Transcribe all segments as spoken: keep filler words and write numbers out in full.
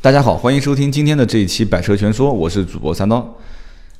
大家好，欢迎收听今天的这一期百车全说，我是主播三刀。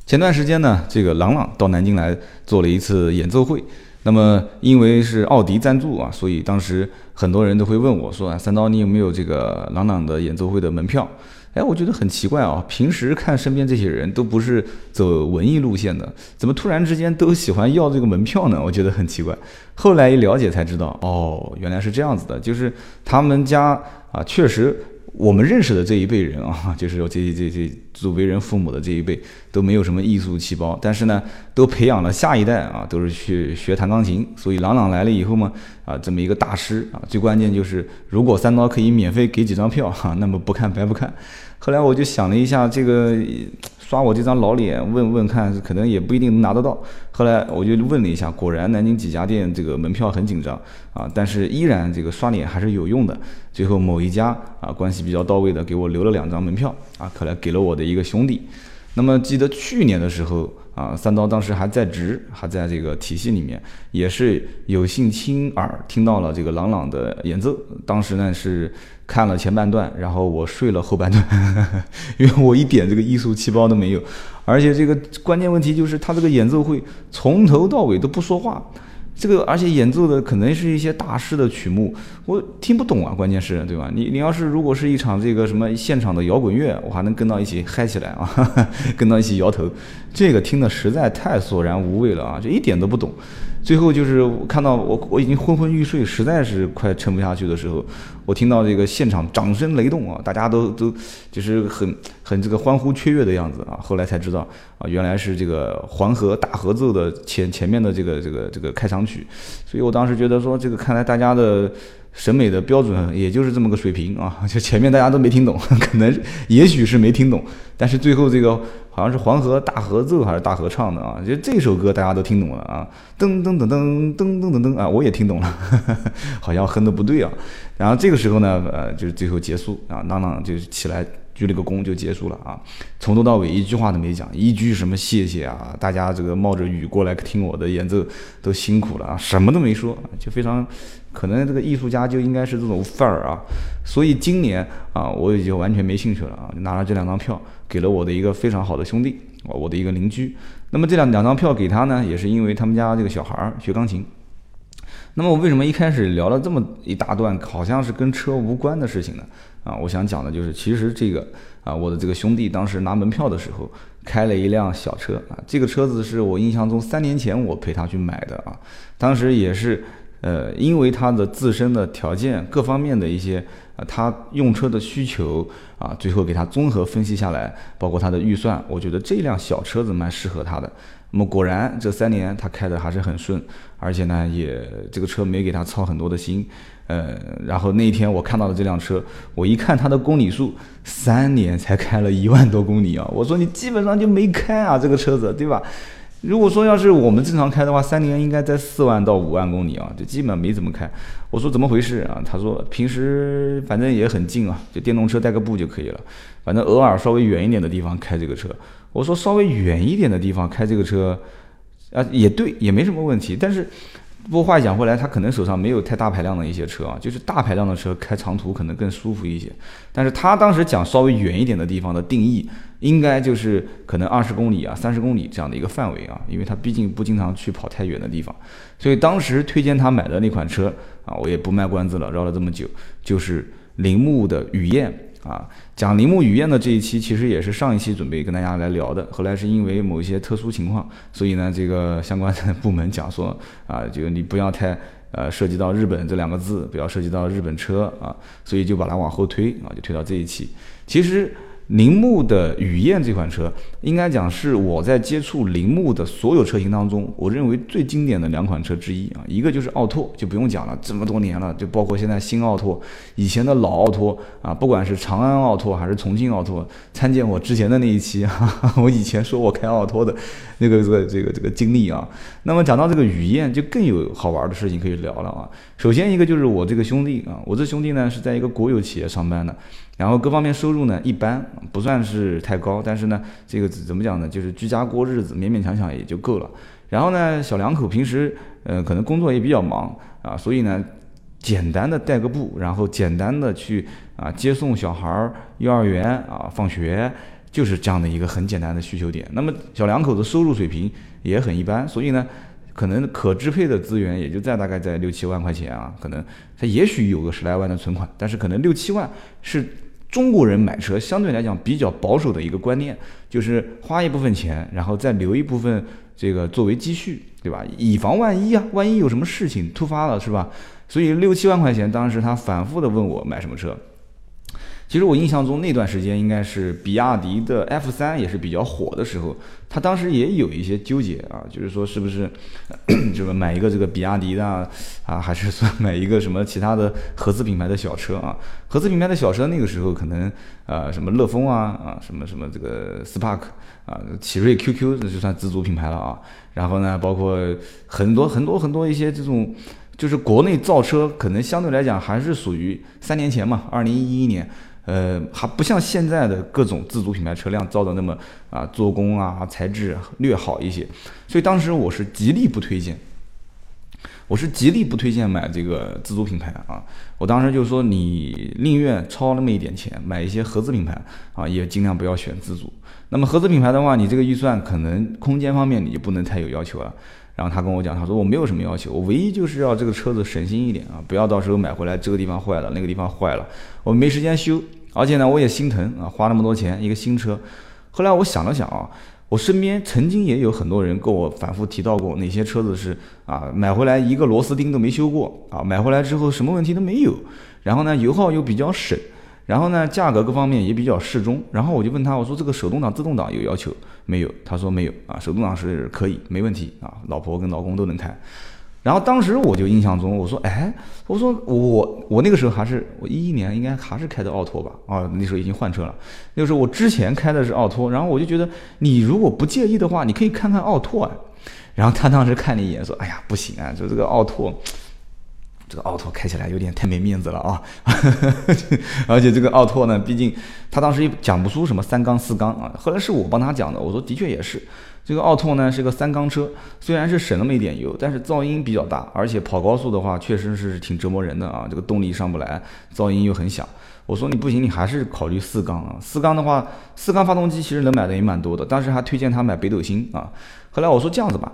前段时间呢，这个朗朗到南京来做了一次演奏会，那么因为是奥迪赞助啊，所以当时很多人都会问我说啊，三刀你有没有这个朗朗的演奏会的门票？哎，我觉得很奇怪啊，平时看身边这些人都不是走文艺路线的，怎么突然之间都喜欢要这个门票呢？我觉得很奇怪。后来一了解才知道，哦，原来是这样子的，就是他们家啊，确实。我们认识的这一辈人啊，就是有这这这祖辈人父母的这一辈，都没有什么艺术细胞，但是呢，都培养了下一代啊，都是去学弹钢琴。所以朗朗来了以后嘛，啊，这么一个大师啊，最关键就是，如果三刀可以免费给几张票哈、啊，那么不看白不看。后来我就想了一下，这个刷我这张老脸问问看，可能也不一定能拿得到。后来我就问了一下，果然南京几家店这个门票很紧张啊，但是依然这个刷脸还是有用的。最后某一家啊关系比较到位的给我留了两张门票啊，后来给了我的一个兄弟。那么记得去年的时候啊，三刀当时还在职，还在这个体系里面，也是有幸亲耳听到了这个朗朗的演奏。当时呢是看了前半段，然后我睡了后半段，因为我一点这个艺术细胞都没有。而且这个关键问题就是他这个演奏会从头到尾都不说话，这个而且演奏的可能是一些大师的曲目，我听不懂啊，关键是对吧？你你要是如果是一场这个什么现场的摇滚乐，我还能跟到一起嗨起来啊，跟到一起摇头，这个听的实在太索然无味了啊，就一点都不懂。最后就是看到我我已经昏昏欲睡，实在是快撑不下去的时候，我听到这个现场掌声雷动啊，大家都都就是很很这个欢呼雀跃的样子啊。后来才知道啊，原来是这个黄河大合奏的前前面的这个这个这个开场曲。所以我当时觉得说，这个看来大家的审美的标准也就是这么个水平啊，就前面大家都没听懂，可能也许是没听懂，但是最后这个好像是黄河大合奏还是大合唱的啊，就这首歌大家都听懂了啊，噔噔噔噔噔噔噔噔啊，我也听懂了，好像哼的不对啊。然后这个时候呢，呃，就是最后结束啊，朗朗就起来鞠了个躬就结束了啊，从头到尾一句话都没讲，一句什么谢谢啊，大家这个冒着雨过来听我的演奏都辛苦了啊，什么都没说，就非常。可能这个艺术家就应该是这种范儿啊，所以今年啊，我已经完全没兴趣了啊，就拿了这两张票给了我的一个非常好的兄弟，我的一个邻居。那么这两两张票给他呢，也是因为他们家这个小孩学钢琴。那么我为什么一开始聊了这么一大段好像是跟车无关的事情呢？啊，我想讲的就是，其实这个啊，我的这个兄弟当时拿门票的时候开了一辆小车啊，这个车子是我印象中三年前我陪他去买的啊，当时也是。呃，因为他的自身的条件各方面的一些啊，他用车的需求啊，最后给他综合分析下来，包括他的预算，我觉得这辆小车子蛮适合他的。那么果然这三年他开的还是很顺，而且呢也这个车没给他操很多的心。呃，然后那一天我看到了这辆车，我一看它的公里数，三年才开了一万多公里啊！我说你基本上就没开啊，这个车子对吧？如果说要是我们正常开的话，三年应该在四万到五万公里啊，就基本没怎么开。我说怎么回事啊？他说平时反正也很近啊，就电动车带个步就可以了，反正偶尔稍微远一点的地方开这个车。我说稍微远一点的地方开这个车，啊也对，也没什么问题。但是不过话讲回来，他可能手上没有太大排量的一些车啊，就是大排量的车开长途可能更舒服一些。但是他当时讲稍微远一点的地方的定义。应该就是可能二十公里啊、三十公里这样的一个范围啊，因为他毕竟不经常去跑太远的地方，所以当时推荐他买的那款车啊，我也不卖关子了，绕了这么久，就是铃木的雨燕。啊，讲铃木雨燕的这一期其实也是上一期准备跟大家来聊的，后来是因为某些特殊情况，所以呢，这个相关的部门讲说啊，就你不要太呃涉及到日本这两个字，不要涉及到日本车啊，所以就把它往后推啊，就推到这一期。其实。铃木的雨燕这款车，应该讲是我在接触铃木的所有车型当中，我认为最经典的两款车之一啊。一个就是奥拓，就不用讲了，这么多年了，就包括现在新奥拓，以前的老奥拓啊，不管是长安奥拓还是重庆奥拓，参见我之前的那一期啊，我以前说我开奥拓的那个这个这个这个经历啊。那么讲到这个雨燕，就更有好玩的事情可以聊了啊。首先一个就是我这个兄弟啊，我这兄弟呢是在一个国有企业上班的。然后各方面收入呢一般，不算是太高，但是呢，这个怎么讲呢，就是居家过日子，勉勉强强也就够了。然后呢，小两口平时呃可能工作也比较忙啊，所以呢，简单的带个步，然后简单的去啊接送小孩幼儿园啊放学，就是这样的一个很简单的需求点。那么小两口的收入水平也很一般，所以呢可能可支配的资源也就在大概在六七万块钱啊，可能他也许有个十来万的存款，但是可能六七万是中国人买车相对来讲比较保守的一个观念，就是花一部分钱，然后再留一部分这个作为积蓄，对吧？以防万一啊，万一有什么事情突发了，是吧？所以六七万块钱，当时他反复的问我买什么车。其实我印象中那段时间应该是比亚迪的 F 三 也是比较火的时候，他当时也有一些纠结啊，就是说是不是就是买一个这个比亚迪的啊，还是说买一个什么其他的合资品牌的小车啊？合资品牌的小车那个时候可能呃什么乐风啊啊什么什么这个 Spark 啊，奇瑞 Q Q 那就算自主品牌了啊。然后呢，包括很多很多很多一些这种。就是国内造车可能相对来讲还是属于三年前嘛，二零一一年，呃，还不像现在的各种自主品牌车辆造的那么啊做工啊材质略好一些，所以当时我是极力不推荐，我是极力不推荐买这个自主品牌啊，我当时就说你宁愿超那么一点钱买一些合资品牌啊，也尽量不要选自主。那么合资品牌的话，你这个预算可能空间方面你就不能太有要求了。然后他跟我讲，他说我没有什么要求，我唯一就是要这个车子省心一点啊，不要到时候买回来这个地方坏了，那个地方坏了，我没时间修，而且呢我也心疼啊，花那么多钱一个新车。后来我想了想啊，我身边曾经也有很多人跟我反复提到过哪些车子是啊买回来一个螺丝钉都没修过啊，买回来之后什么问题都没有，然后呢油耗又比较省。然后呢，价格各方面也比较适中。然后我就问他，我说这个手动挡、自动挡有要求没有？他说没有啊，手动挡是可以，没问题啊，老婆跟老公都能开。然后当时我就印象中，我说，哎，我说我我那个时候还是我一一年应该还是开的奥拓吧，啊，那时候已经换车了。那个时候我之前开的是奥拓，然后我就觉得你如果不介意的话，你可以看看奥拓啊。然后他当时看了一眼，说，哎呀，不行啊，就这个奥拓。这个奥拓开起来有点太没面子了啊！而且这个奥拓呢，毕竟他当时也讲不出什么三缸四缸啊。后来是我帮他讲的，我说的确也是，这个奥拓呢是个三缸车，虽然是省那么一点油，但是噪音比较大，而且跑高速的话确实是挺折磨人的啊。这个动力上不来，噪音又很响。我说你不行，你还是考虑四缸啊。四缸的话，四缸发动机其实能买的也蛮多的，当时还推荐他买北斗星啊。后来我说这样子吧。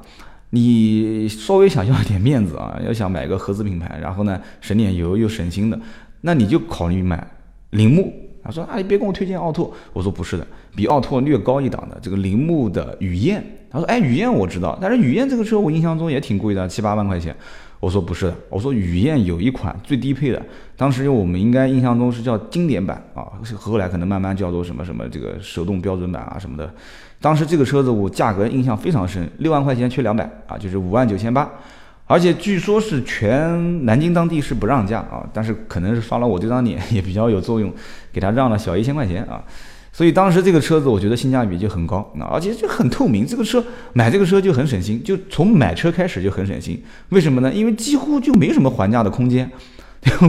你稍微想要一点面子啊，要想买个合资品牌，然后呢省点油又省心的，那你就考虑买铃木。他说啊，你别跟我推荐奥拓。我说不是的，比奥拓略高一档的这个铃木的雨燕。他说哎，雨燕我知道，但是雨燕这个车我印象中也挺贵的，七八万块钱。我说不是的，我说雨燕有一款最低配的，当时我们应该印象中是叫经典版啊，后来可能慢慢叫做什么什么这个手动标准版啊什么的。当时这个车子我价格印象非常深，六万块钱缺两百啊，就是五万九千八，而且据说是全南京当地是不让价啊，但是可能是刷了我这张脸也比较有作用，给他让了小一千块钱啊。所以当时这个车子我觉得性价比就很高，而且就很透明，这个车买这个车就很省心，就从买车开始就很省心。为什么呢？因为几乎就没什么还价的空间，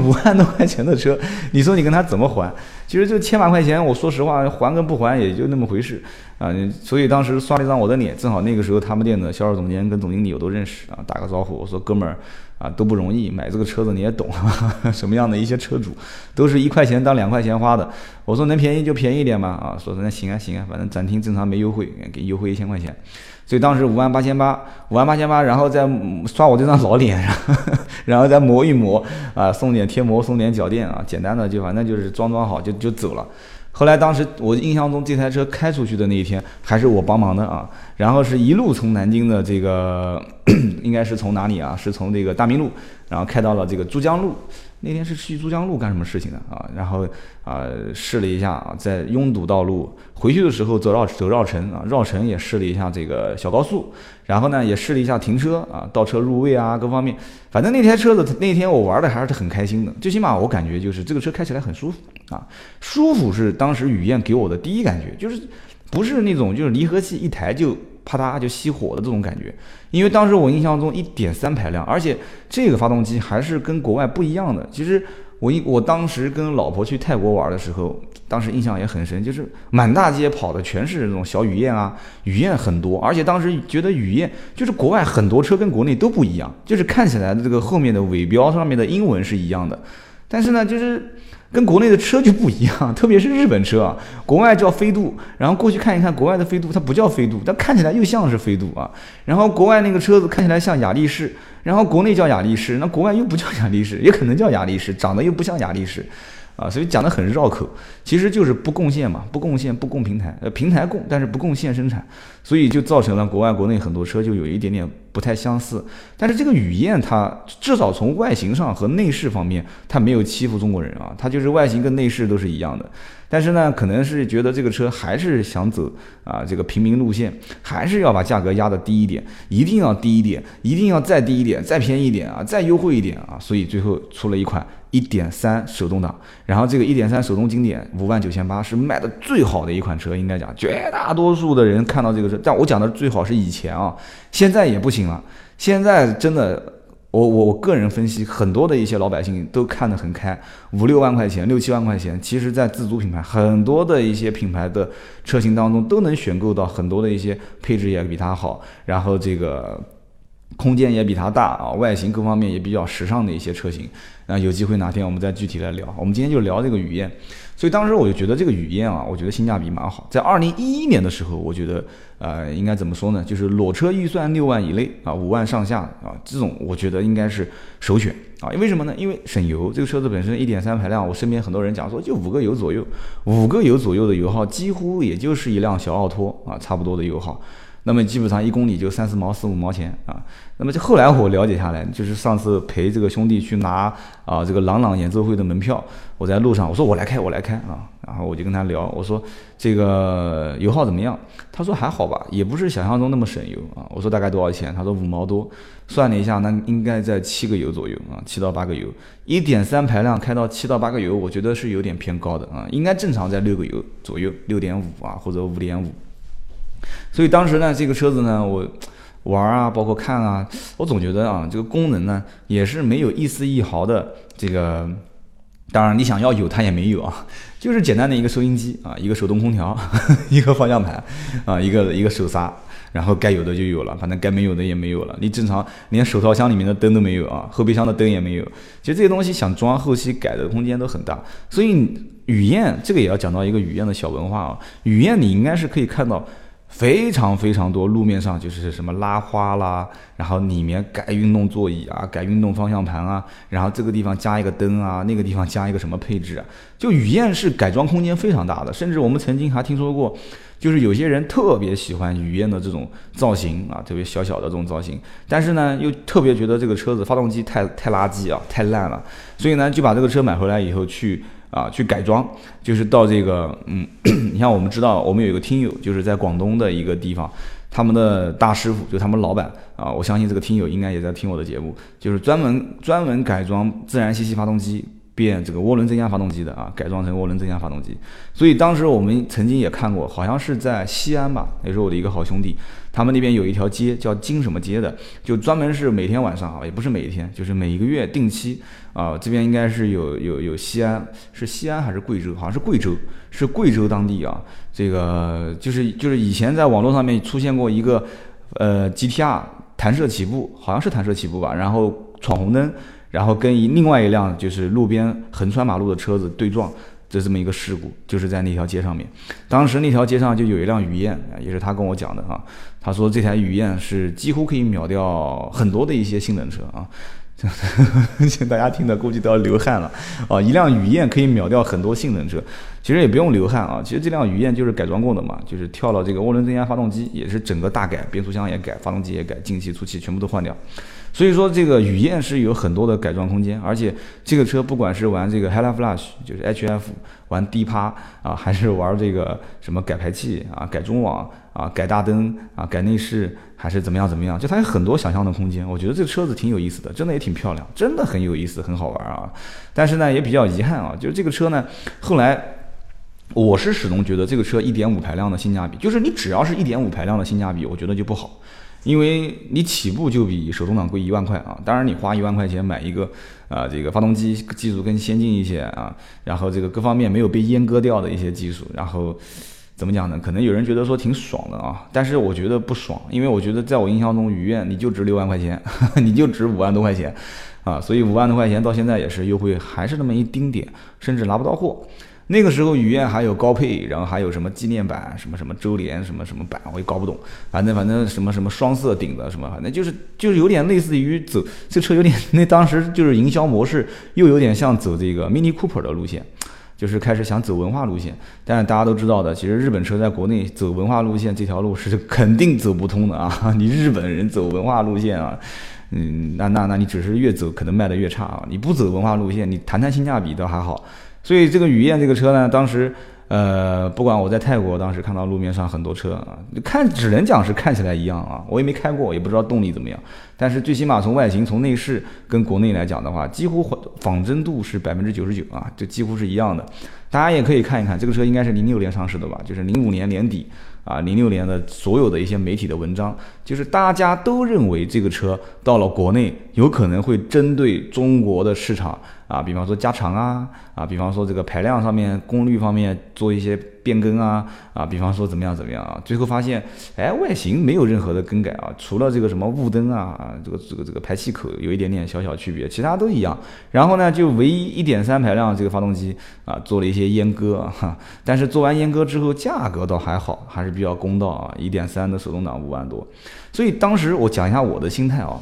五万多块钱的车，你说你跟他怎么还？其实就千把块钱，我说实话还跟不还也就那么回事啊。所以当时刷了一张我的脸，正好那个时候他们店的销售总监跟总经理我都认识啊，打个招呼，我说哥们儿。啊，都不容易，买这个车子你也懂，呵呵，什么样的一些车主都是一块钱当两块钱花的。我说能便宜就便宜一点嘛，啊，说那行啊行啊，反正展厅正常没优惠，给优惠一千块钱。所以当时五万八千八，五万八千八，然后再刷我这张老脸，然后再磨一磨，啊，送点贴膜，送点脚垫啊，简单的就反正就是装装好就就走了。后来当时我印象中这台车开出去的那一天还是我帮忙的啊，然后是一路从南京的这个应该是从哪里啊，是从这个大明路，然后开到了这个珠江路，那天是去珠江路干什么事情的啊，然后啊、呃、试了一下啊，在拥堵道路回去的时候走绕走绕城啊，绕城也试了一下这个小高速，然后呢也试了一下停车啊，倒车入位啊各方面，反正那台车子那天我玩的还是很开心的，最起码我感觉就是这个车开起来很舒服。啊，舒服是当时雨燕给我的第一感觉，就是不是那种就是离合器一抬就啪嗒就熄火的这种感觉，因为当时我印象中 一点三 排量，而且这个发动机还是跟国外不一样的。其实我一我当时跟老婆去泰国玩的时候，当时印象也很深，就是满大街跑的全是这种小雨燕啊，雨燕很多，而且当时觉得雨燕就是国外很多车跟国内都不一样，就是看起来的这个后面的尾标上面的英文是一样的，但是呢，就是跟国内的车就不一样，特别是日本车啊，国外叫飞度，然后过去看一看国外的飞度，它不叫飞度，但看起来又像是飞度啊。然后国外那个车子看起来像雅力士，然后国内叫雅力士，那国外又不叫雅力士，也可能叫雅力士，长得又不像雅力士，啊，所以讲得很绕口，其实就是不共线嘛，不共线不共平台，呃，平台共，但是不共线生产，所以就造成了国外国内很多车就有一点点不太相似。但是这个雨燕它至少从外形上和内饰方面，它没有欺负中国人啊，它就是外形跟内饰都是一样的。但是呢，可能是觉得这个车还是想走啊这个平民路线，还是要把价格压得低一点，一定要低一点，一定要再低一点，再便宜一点啊，再优惠一点啊，所以最后出了一款 一点三 手动挡，然后这个 一点三 手动经典 五万九千八 是卖的最好的一款车，应该讲绝大多数的人看到这个车，但我讲的最好是以前啊，现在也不行了，现在真的。我我我个人分析，很多的一些老百姓都看得很开，五六万块钱、六七万块钱，其实在自主品牌很多的一些品牌的车型当中，都能选购到很多的一些配置也比它好，然后这个空间也比它大啊，外形各方面也比较时尚的一些车型。那有机会哪天我们再具体来聊。我们今天就聊这个雨燕，所以当时我就觉得这个雨燕啊，我觉得性价比蛮好。在二零一一年的时候，我觉得呃应该怎么说呢？就是裸车预算六万以内啊，五万上下啊，这种我觉得应该是首选啊。因为什么呢？因为省油，这个车子本身一点三排量，我身边很多人讲说就五个油左右，五个油左右的油耗，几乎也就是一辆小奥拓啊差不多的油耗。那么基本上一公里就三四毛四五毛钱啊，那么就后来我了解下来，就是上次陪这个兄弟去拿啊这个朗朗演奏会的门票，我在路上我说我来开我来开啊，然后我就跟他聊，我说这个油耗怎么样？他说还好吧，也不是想象中那么省油啊。我说大概多少钱？他说五毛多，算了一下，那应该在七个油左右啊，七到八个油，一点三排量开到七到八个油，我觉得是有点偏高的啊，应该正常在六个油左右，六点五啊或者五点五。所以当时呢，这个车子呢，我玩啊，包括看啊，我总觉得啊，这个功能呢，也是没有一丝一毫的这个，当然你想要有它也没有啊，就是简单的一个收音机啊，一个手动空调，呵呵，一个方向盘啊，一个一个手刹。然后该有的就有了，反正该没有的也没有了。你正常连手套箱里面的灯都没有啊，后备箱的灯也没有。其实这些东西想装后期改的空间都很大。所以雨燕这个也要讲到一个雨燕的小文化啊，雨燕你应该是可以看到。非常非常多，路面上就是什么拉花啦，然后里面改运动座椅啊，改运动方向盘啊，然后这个地方加一个灯啊，那个地方加一个什么配置啊，就雨燕是改装空间非常大的，甚至我们曾经还听说过，就是有些人特别喜欢雨燕的这种造型啊，特别小小的这种造型，但是呢又特别觉得这个车子发动机太太垃圾啊，太烂了，所以呢就把这个车买回来以后去。啊，去改装，就是到这个，嗯，你像我们知道，我们有一个听友，就是在广东的一个地方，他们的大师傅，就他们老板啊，我相信这个听友应该也在听我的节目，就是专门专门改装自然吸气发动机变这个涡轮增压发动机的啊，改装成涡轮增压发动机。所以当时我们曾经也看过，好像是在西安吧，也是我的一个好兄弟，他们那边有一条街叫金什么街的，就专门是每天晚上啊，也不是每一天，就是每一个月定期。啊，这边应该是有有有西安，是西安还是贵州？好像是贵州，是贵州当地啊。这个就是就是以前在网络上面出现过一个，呃 ，G T R 弹射起步，好像是弹射起步吧，然后闯红灯，然后跟一另外一辆就是路边横穿马路的车子对撞。就这么一个事故，就是在那条街上面，当时那条街上就有一辆雨燕，也是他跟我讲的啊，他说这台雨燕是几乎可以秒掉很多的一些性能车啊，大家听的估计都要流汗了啊，一辆雨燕可以秒掉很多性能车，其实也不用流汗啊，其实这辆雨燕就是改装过的嘛，就是跳了这个涡轮增压发动机，也是整个大改，变速箱也改，发动机也改，进气出气全部都换掉。所以说这个雨燕是有很多的改装空间，而且这个车不管是玩这个 Hella Flash 就是 H F 玩低趴啊，还是玩这个什么改排气啊、改中网啊、改大灯啊、改内饰，还是怎么样怎么样，就它有很多想象的空间。我觉得这个车子挺有意思的，真的也挺漂亮，真的很有意思，很好玩啊。但是呢也比较遗憾啊，就是这个车呢后来。我是始终觉得这个车 一点五 排量的性价比，就是你只要是 一点五 排量的性价比，我觉得就不好。因为你起步就比手动挡贵一万块啊。当然你花一万块钱买一个啊，这个发动机技术更先进一些啊，然后这个各方面没有被阉割掉的一些技术，然后怎么讲呢？可能有人觉得说挺爽的啊，但是我觉得不爽，因为我觉得在我印象中，雨燕你就值六万块钱，呵呵，你就值五万多块钱啊，所以五万多块钱到现在也是优惠还是那么一丁点，甚至拿不到货。那个时候雨燕还有高配，然后还有什么纪念版、什么什么周年、什么什么版，我也搞不懂。反正反正什么什么双色顶的什么，反正就是就是有点类似于走这车有点，那当时就是营销模式又有点像走这个 Mini Cooper 的路线，就是开始想走文化路线。但是大家都知道的，其实日本车在国内走文化路线这条路是肯定走不通的啊！你日本人走文化路线啊，嗯，那那那你只是越走可能卖得越差啊！你不走文化路线，你谈谈性价比倒还好。所以这个雨燕这个车呢，当时呃，不管我在泰国，当时看到路面上很多车啊，看只能讲是看起来一样啊，我也没开过，也不知道动力怎么样。但是最起码从外形、从内饰跟国内来讲的话，几乎仿真度是 百分之九十九 啊，就几乎是一样的。大家也可以看一看，这个车应该是零六年上市的吧，就是零五年年底啊，零六年的所有的一些媒体的文章，就是大家都认为这个车到了国内有可能会针对中国的市场啊，比方说加长啊，啊，比方说这个排量上面、功率方面做一些变更啊，啊，比方说怎么样怎么样啊，最后发现，哎，外形没有任何的更改啊，除了这个什么雾灯啊，这个这个这个排气口有一点点小小区别，其他都一样。然后呢，就唯一 一点三 排量这个发动机啊，做了一些阉割哈，但是做完阉割之后，价格倒还好，还是比较公道啊， 一点三 的手动挡五万多。所以当时我讲一下我的心态啊。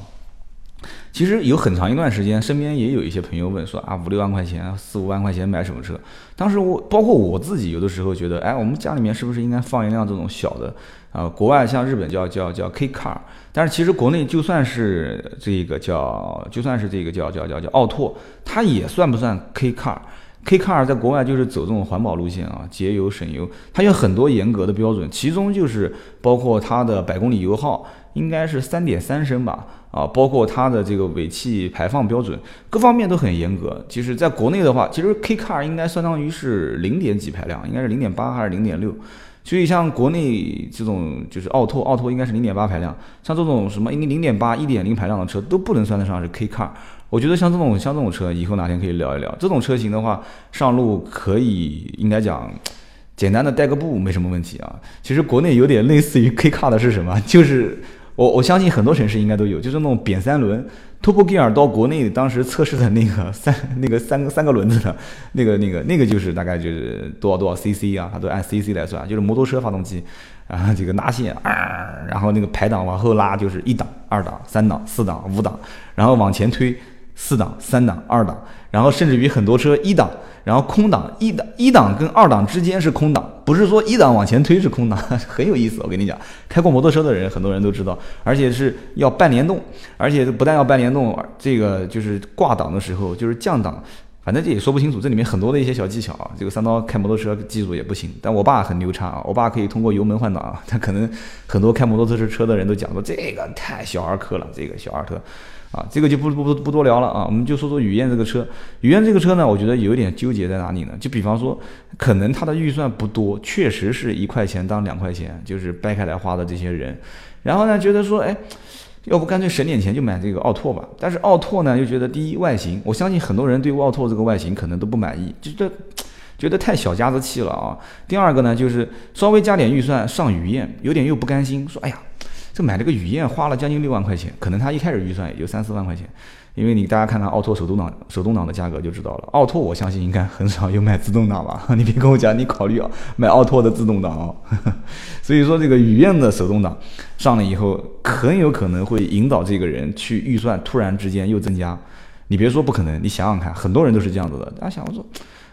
其实有很长一段时间，身边也有一些朋友问说啊，五六万块钱、四五万块钱买什么车？当时我包括我自己，有的时候觉得，哎，我们家里面是不是应该放一辆这种小的啊？国外像日本叫叫叫 K-Car， 但是其实国内就算是这个叫就算是这个叫叫叫叫奥拓，它也算不算 K-Car？K-Car 在国外就是走这种环保路线啊，节油省油，它有很多严格的标准，其中就是包括它的百公里油耗应该是 三点三升吧，啊，包括它的这个尾气排放标准，各方面都很严格。其实在国内的话，其实 K-Car 应该相当于是零点几排量，应该是 零点八 还是 零点六。所以像国内这种就是奥拓，奥拓应该是 零点八 排量，像这种什么 零点八、一点零 排量的车都不能算得上是 K-Car。我觉得像这种像这种车，以后哪天可以聊一聊。这种车型的话，上路可以应该讲，简单的带个步没什么问题啊。其实国内有点类似于 K-Car 的是什么？就是我我相信很多城市应该都有，就是那种扁三轮。TopoGear 到国内当时测试的那个三那个三个三个轮子的那个那个那个就是大概就是多少多少 C C 啊，它都按 C C 来算，就是摩托车发动机啊，这个拉线啊，然后那个排档往后拉就是一档、二档、三档、四档、五档，然后往前推。四档、三档、二档，然后甚至于很多车一档，然后空档，一档一档跟二档之间是空档，不是说一档往前推是空档，很有意思。我跟你讲，开过摩托车的人很多人都知道，而且是要半联动，而且不但要半联动，这个就是挂档的时候就是降档，反正这也说不清楚，这里面很多的一些小技巧啊。这个三刀开摩托车技术也不行，但我爸很牛叉啊，我爸可以通过油门换挡啊。但可能很多开摩托车车的人都讲说这个太小儿科了，这个小儿科。啊，这个就不不不多聊了啊，我们就说说雨燕这个车。雨燕这个车呢，我觉得有点纠结在哪里呢？就比方说，可能它的预算不多，确实是一块钱当两块钱，就是掰开来花的这些人。然后呢，觉得说，哎，要不干脆省点钱就买这个奥拓吧。但是奥拓呢，又觉得第一外形，我相信很多人对奥拓这个外形可能都不满意，就觉得觉得太小家子气了啊。第二个呢，就是稍微加点预算上雨燕，有点又不甘心，说，哎呀。这买这个雨燕花了将近六万块钱，可能他一开始预算也就三四万块钱，因为你大家看看奥拓手动挡手动挡的价格就知道了。奥拓我相信应该很少有买自动挡吧？你别跟我讲你考虑啊买奥拓的自动挡哦。所以说这个雨燕的手动挡上了以后，很有可能会引导这个人去预算突然之间又增加。你别说不可能，你想想看，很多人都是这样子的。大家想说。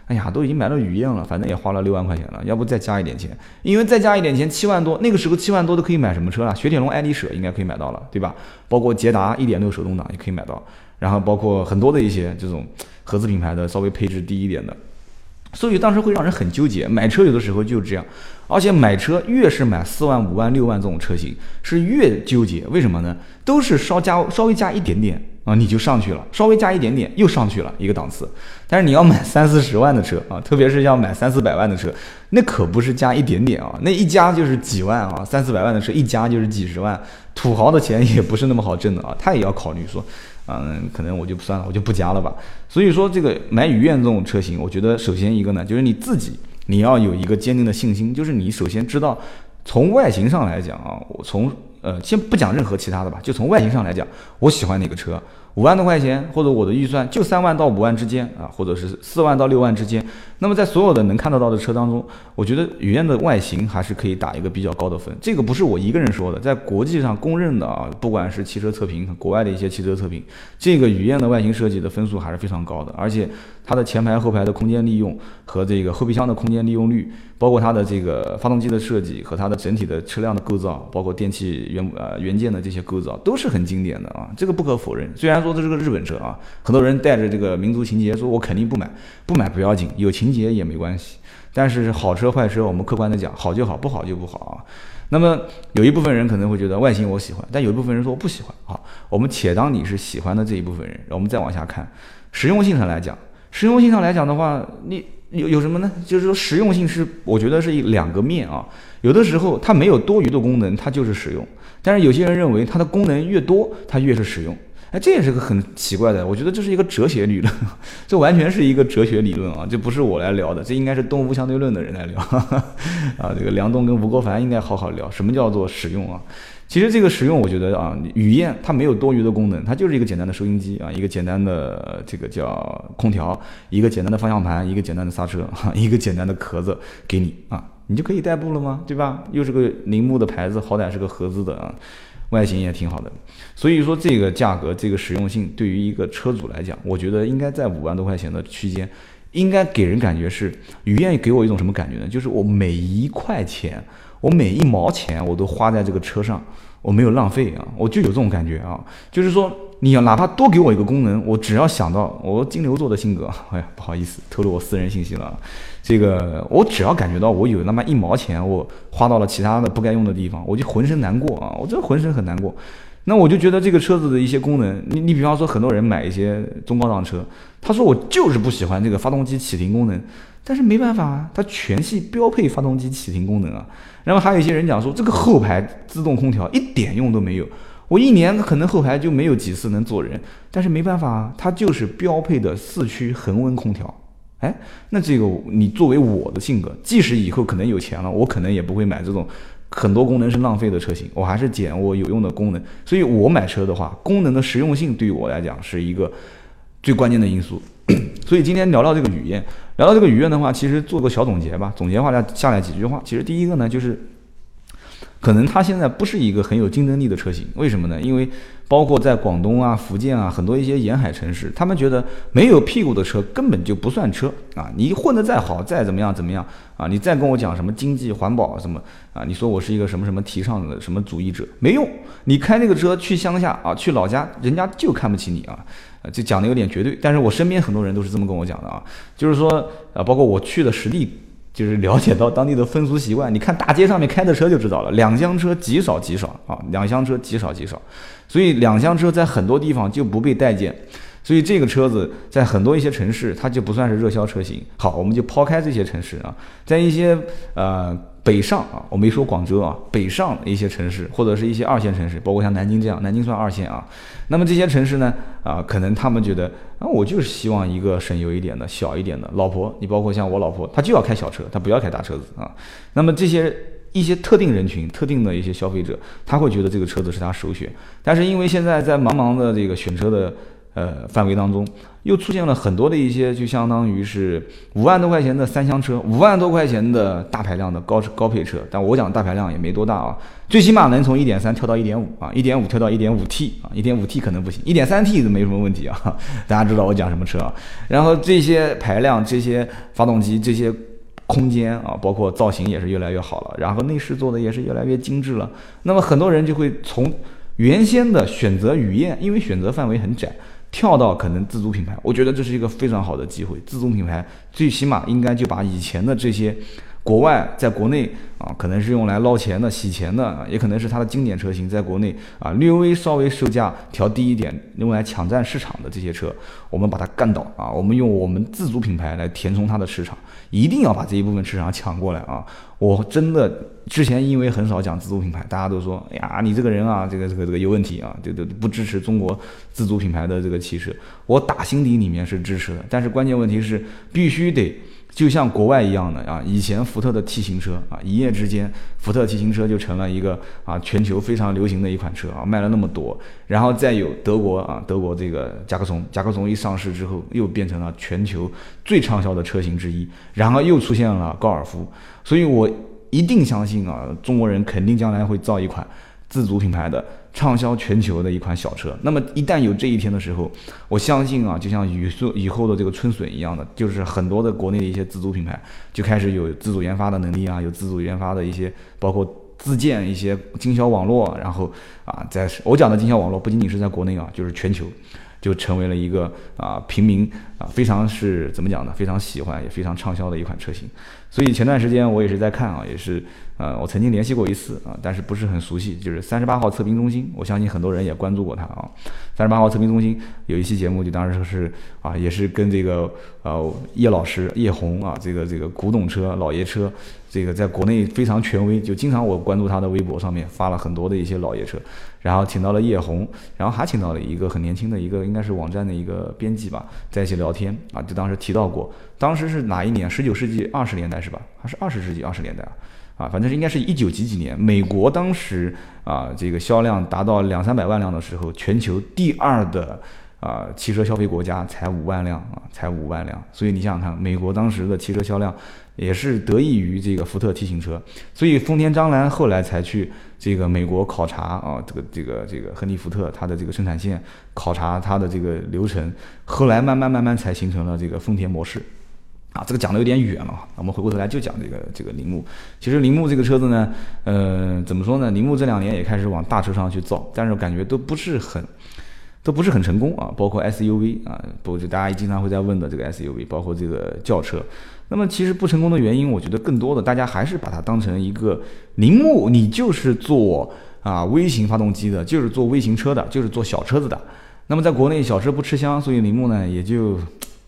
哎呀，都已经买了雨燕了，反正也花了六万块钱了，要不再加一点钱？因为再加一点钱，七万多，那个时候七万多都可以买什么车了？雪铁龙爱丽舍应该可以买到了，对吧？包括捷达 一点六 手动挡也可以买到，然后包括很多的一些这种合资品牌的稍微配置低一点的，所以当时会让人很纠结。买车有的时候就这样，而且买车越是买四万、五万、六万这种车型，是越纠结。为什么呢？都是稍加稍微加一点点。啊，你就上去了，稍微加一点点又上去了一个档次。但是你要买三四十万的车啊，特别是要买三四百万的车，那可不是加一点点啊，那一加就是几万啊，三四百万的车一加就是几十万，土豪的钱也不是那么好挣的啊，他也要考虑说，嗯，可能我就不算了，我就不加了吧。所以说这个买雨燕这种车型，我觉得首先一个呢，就是你自己你要有一个坚定的信心，就是你首先知道从外形上来讲啊，我从呃，先不讲任何其他的吧，就从外形上来讲，我喜欢哪个车，五万多块钱，或者我的预算就三万到五万之间啊，或者是四万到六万之间。那么在所有的能看得到的车当中，我觉得雨燕的外形还是可以打一个比较高的分。这个不是我一个人说的，在国际上公认的啊，不管是汽车测评和国外的一些汽车测评，这个雨燕的外形设计的分数还是非常高的，而且它的前排后排的空间利用和这个后备箱的空间利用率，包括它的这个发动机的设计和它的整体的车辆的构造，包括电器元呃元件的这些构造都是很经典的啊，这个不可否认。虽然说这是个日本车啊，很多人带着这个民族情节说我肯定不买，不买不要紧，有情节也没关系。但是好车坏车，我们客观的讲，好就好，不好就不好啊。那么有一部分人可能会觉得外形我喜欢，但有一部分人说我不喜欢啊。我们且当你是喜欢的这一部分人，我们再往下看，实用性上来讲，实用性上来讲的话，你。有有什么呢？就是说实用性是我觉得是一两个面啊，有的时候它没有多余的功能，它就是实用，但是有些人认为它的功能越多，它越是实用。哎，这也是个很奇怪的，我觉得这是一个哲学理论，这完全是一个哲学理论啊，这不是我来聊的，这应该是东吴相对论的人来聊啊，这个梁栋跟吴国凡应该好好聊，什么叫做实用啊？其实这个实用，我觉得啊，雨燕它没有多余的功能，它就是一个简单的收音机啊，一个简单的这个叫空调，一个简单的方向盘，一个简单的刹车，一个简单的壳子给你啊，你就可以代步了吗？对吧？又是个铃木的牌子，好歹是个合资的啊，外形也挺好的。所以说这个价格，这个实用性对于一个车主来讲，我觉得应该在五万多块钱的区间，应该给人感觉是雨燕给我一种什么感觉呢？就是我每一块钱。我每一毛钱我都花在这个车上，我没有浪费啊，我就有这种感觉啊，就是说你要哪怕多给我一个功能，我只要想到我金牛座的性格，哎呀，不好意思，透露我私人信息了。这个我只要感觉到我有那么一毛钱，我花到了其他的不该用的地方，我就浑身难过啊，我真的浑身很难过。那我就觉得这个车子的一些功能，你你比方说很多人买一些中高档车，他说我就是不喜欢这个发动机启停功能。但是没办法啊，它全系标配发动机启停功能啊。然后还有一些人讲说，这个后排自动空调一点用都没有，我一年可能后排就没有几次能坐人。但是没办法啊，它就是标配的四驱恒温空调。哎，那这个你作为我的性格，即使以后可能有钱了，我可能也不会买这种很多功能是浪费的车型，我还是捡我有用的功能。所以我买车的话，功能的实用性对于我来讲是一个最关键的因素。所以今天聊到这个雨燕，聊到这个雨燕的话，其实做个小总结吧。总结话下来几句话，其实第一个呢，就是可能它现在不是一个很有竞争力的车型，为什么呢？因为包括在广东啊、福建啊，很多一些沿海城市，他们觉得没有屁股的车根本就不算车啊！你混得再好，再怎么样怎么样啊，你再跟我讲什么经济环保什么啊，你说我是一个什么什么提倡的什么主义者，没用！你开那个车去乡下啊，去老家，人家就看不起你啊！就讲的有点绝对，但是我身边很多人都是这么跟我讲的啊，就是说啊，包括我去的实地。就是了解到当地的风俗习惯，你看大街上面开的车就知道了，两厢车极少极少啊，两厢车极少极少，所以两厢车在很多地方就不被待见，所以这个车子在很多一些城市它就不算是热销车型。好，我们就抛开这些城市啊，在一些呃北上啊，我没说广州啊，北上一些城市或者是一些二线城市，包括像南京这样，南京算二线啊。那么这些城市呢，啊，可能他们觉得啊，我就是希望一个省油一点的、小一点的。老婆，你包括像我老婆，她就要开小车，她不要开大车子啊。那么这些一些特定人群、特定的一些消费者，他会觉得这个车子是他首选。但是因为现在在茫茫的这个选车的。呃，范围当中又出现了很多的一些，就相当于是五万多块钱的三厢车，五万多块钱的大排量的高高配车。但我讲大排量也没多大啊，最起码能从 一点三 跳到 一点五 啊 ，一点五 跳到 一点五 T 啊 ，一点五 T 可能不行 ，一点三 T 都没什么问题啊。大家知道我讲什么车啊？然后这些排量、这些发动机、这些。空间啊，包括造型也是越来越好了，然后内饰做的也是越来越精致了。那么很多人就会从原先的选择雨燕，因为选择范围很窄，跳到可能自主品牌。我觉得这是一个非常好的机会，自主品牌最起码应该就把以前的这些国外在国内啊，可能是用来捞钱的、洗钱的，也可能是它的经典车型在国内啊略微稍微售价调低一点，用来抢占市场的这些车，我们把它干倒啊！我们用我们自主品牌来填充它的市场，一定要把这一部分市场抢过来啊！我真的之前因为很少讲自主品牌，大家都说，哎呀，你这个人啊，这个这个这个有问题啊，这个不支持中国自主品牌的这个汽车。我打心底里面是支持的，但是关键问题是必须得。就像国外一样的啊，以前福特的 T 型车啊，一夜之间福特 T 型车就成了一个啊全球非常流行的一款车啊，卖了那么多。然后再有德国啊，德国这个甲壳虫，甲壳虫一上市之后，又变成了全球最畅销的车型之一。然后又出现了高尔夫，所以我一定相信啊，中国人肯定将来会造一款自主品牌的畅销全球的一款小车。那么一旦有这一天的时候，我相信啊，就像以后的这个春笋一样的，就是很多的国内的一些自主品牌就开始有自主研发的能力啊，有自主研发的一些，包括自建一些经销网络，然后啊，在我讲的经销网络不仅仅是在国内啊，就是全球就成为了一个啊平民啊非常是怎么讲呢？非常喜欢也非常畅销的一款车型。所以前段时间我也是在看啊，也是。呃，我曾经联系过一次啊，但是不是很熟悉，就是三十八号测评中心，我相信很多人也关注过它啊。三十八号测评中心有一期节目，就当时是啊，也是跟这个呃叶老师叶红啊，这个这个古董车老爷车，这个在国内非常权威，就经常我关注他的微博上面发了很多的一些老爷车，然后请到了叶红，然后还请到了一个很年轻的一个应该是网站的一个编辑吧，在一起聊天啊，就当时提到过，当时是哪一年？十九世纪二十年代是吧？还是二十世纪二十年代啊？啊，反正是应该是一九几几年，美国当时啊，这个销量达到两三百万辆的时候，全球第二的啊汽车消费国家才五万辆啊，才五万辆。所以你想想看，美国当时的汽车销量也是得益于这个福特 T 型车，所以丰田章男后来才去这个美国考察啊，这个这个这个亨利福特它的这个生产线，考察它的这个流程，后来慢慢慢慢才形成了这个丰田模式。啊，这个讲的有点远了，我们回过头来就讲这个这个铃木。其实铃木这个车子呢，呃，怎么说呢？铃木这两年也开始往大车上去造，但是我感觉都不是很，都不是很成功啊。包括 S U V 啊，包括大家经常会在问的这个 S U V， 包括这个轿车。那么其实不成功的原因，我觉得更多的大家还是把它当成一个铃木，你就是做啊微型发动机的，就是做微型车的，就是做小车子的。那么在国内小车不吃香，所以铃木呢也就。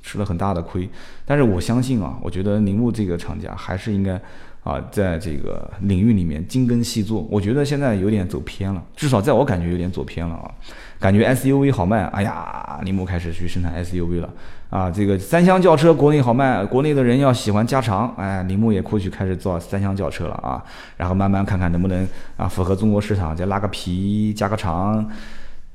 吃了很大的亏，但是我相信啊，我觉得铃木这个厂家还是应该啊，在这个领域里面精耕细作。我觉得现在有点走偏了，至少在我感觉有点走偏了啊。感觉 S U V 好卖，哎呀，铃木开始去生产 S U V 了啊。这个三厢轿车国内好卖，国内的人要喜欢加长，哎，铃木也过去开始造三厢轿车了啊。然后慢慢看看能不能啊符合中国市场，再拉个皮加个长。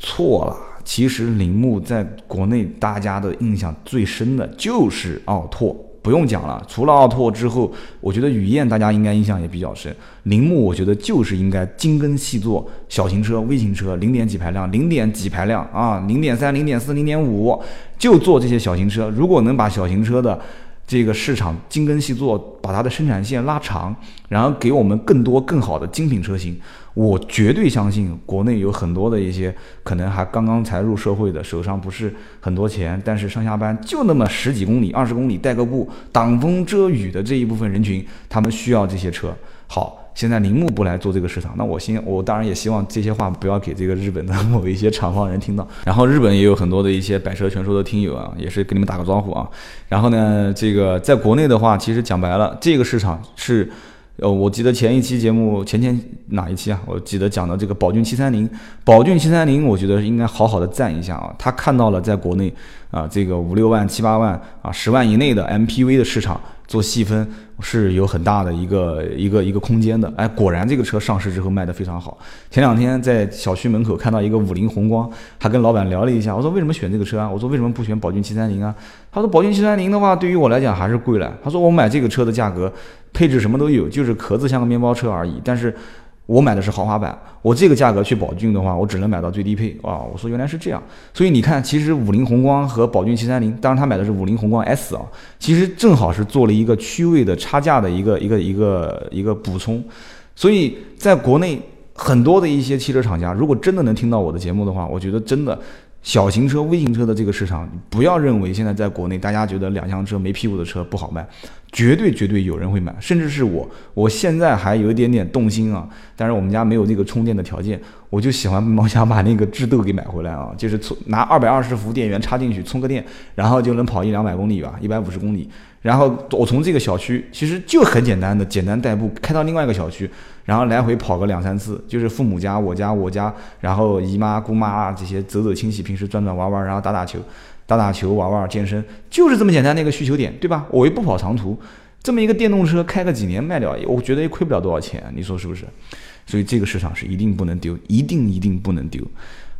错了，其实铃木在国内大家的印象最深的就是奥拓，不用讲了。除了奥拓之后，我觉得雨燕大家应该印象也比较深。铃木我觉得就是应该精耕细作，小型车、微型车，零点几排量、零点几排量啊，零点三、零点四、零点五，就做这些小型车。如果能把小型车的这个市场精耕细作，把它的生产线拉长，然后给我们更多更好的精品车型，我绝对相信国内有很多的一些可能还刚刚才入社会的，手上不是很多钱，但是上下班就那么十几公里、二十公里带个步，挡风遮雨的这一部分人群，他们需要这些车。好。现在铃木不来做这个市场，那我先我当然也希望这些话不要给这个日本的某一些厂方人听到。然后日本也有很多的一些百车全说的听友啊，也是给你们打个招呼啊。然后呢，这个在国内的话，其实讲白了，这个市场是。呃，我记得前一期节目，前前哪一期啊？我记得讲的这个宝骏七三零，宝骏七三零，我觉得应该好好的赞一下啊。他看到了在国内啊，这个五六万、七八万啊、十万以内的 M P V 的市场做细分是有很大的一个一个一个空间的。哎，果然这个车上市之后卖得非常好。前两天在小区门口看到一个五菱宏光，还跟老板聊了一下，我说为什么选这个车啊？我说为什么不选宝骏七三零啊？他说宝骏七三零的话，对于我来讲还是贵了。他说我买这个车的价格。配置什么都有，就是壳子像个面包车而已。但是我买的是豪华版，我这个价格去宝骏的话，我只能买到最低配啊！我说原来是这样，所以你看，其实五菱宏光和宝骏七三零，当然他买的是五菱宏光 S 啊，其实正好是做了一个区位的差价的一个一个一个一个补充。所以在国内很多的一些汽车厂家，如果真的能听到我的节目的话，我觉得真的。小型车、微型车的这个市场，不要认为现在在国内大家觉得两厢车没屁股的车不好卖，绝对绝对有人会买，甚至是我我现在还有一点点动心啊，但是我们家没有那个充电的条件，我就喜欢毛想把那个智斗给买回来啊，就是拿二百二十伏电源插进去充个电，然后就能跑一两百公里吧，一百五十公里，然后我从这个小区其实就很简单的简单代步开到另外一个小区，然后来回跑个两三次，就是父母家我家我家，然后姨妈姑妈啊这些走走亲戚，平时转转玩玩，然后打打球打打球玩玩健身，就是这么简单的一个需求点，对吧？我又不跑长途，这么一个电动车开个几年卖掉，我觉得也亏不了多少钱，你说是不是？所以这个市场是一定不能丢，一定一定不能丢。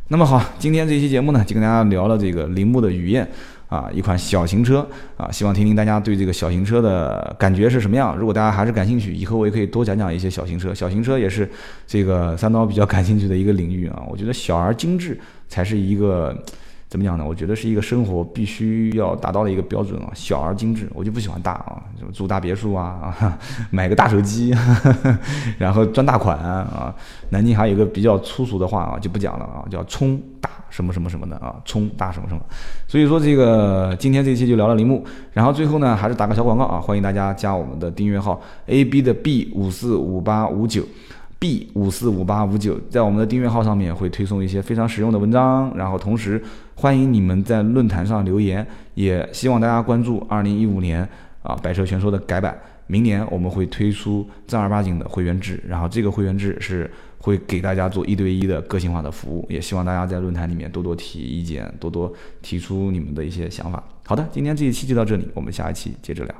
那么好，今天这期节目呢，就跟大家聊了这个铃木的雨燕啊，一款小型车啊，希望听听大家对这个小型车的感觉是什么样。如果大家还是感兴趣，以后我也可以多讲讲一些小型车。小型车也是这个三刀比较感兴趣的一个领域啊，我觉得小而精致才是一个。怎么讲呢？我觉得是一个生活必须要达到的一个标准啊，小而精致，我就不喜欢大啊，住大别墅啊，买个大手机，呵呵然后赚大款啊。南京还有一个比较粗俗的话啊，就不讲了啊，叫冲大什么什么什么的啊，冲大什么什么。所以说这个今天这期就聊了铃木，然后最后呢还是打个小广告啊，欢迎大家加我们的订阅号 A B 的 B 五四五八五九。B 五四五八五九 在我们的订阅号上面会推送一些非常实用的文章，然后同时欢迎你们在论坛上留言，也希望大家关注二零一五年啊百车全说的改版，明年我们会推出正儿八经的会员制，然后这个会员制是会给大家做一对一的个性化的服务，也希望大家在论坛里面多多提意见，多多提出你们的一些想法。好的，今天这一期就到这里，我们下一期接着聊。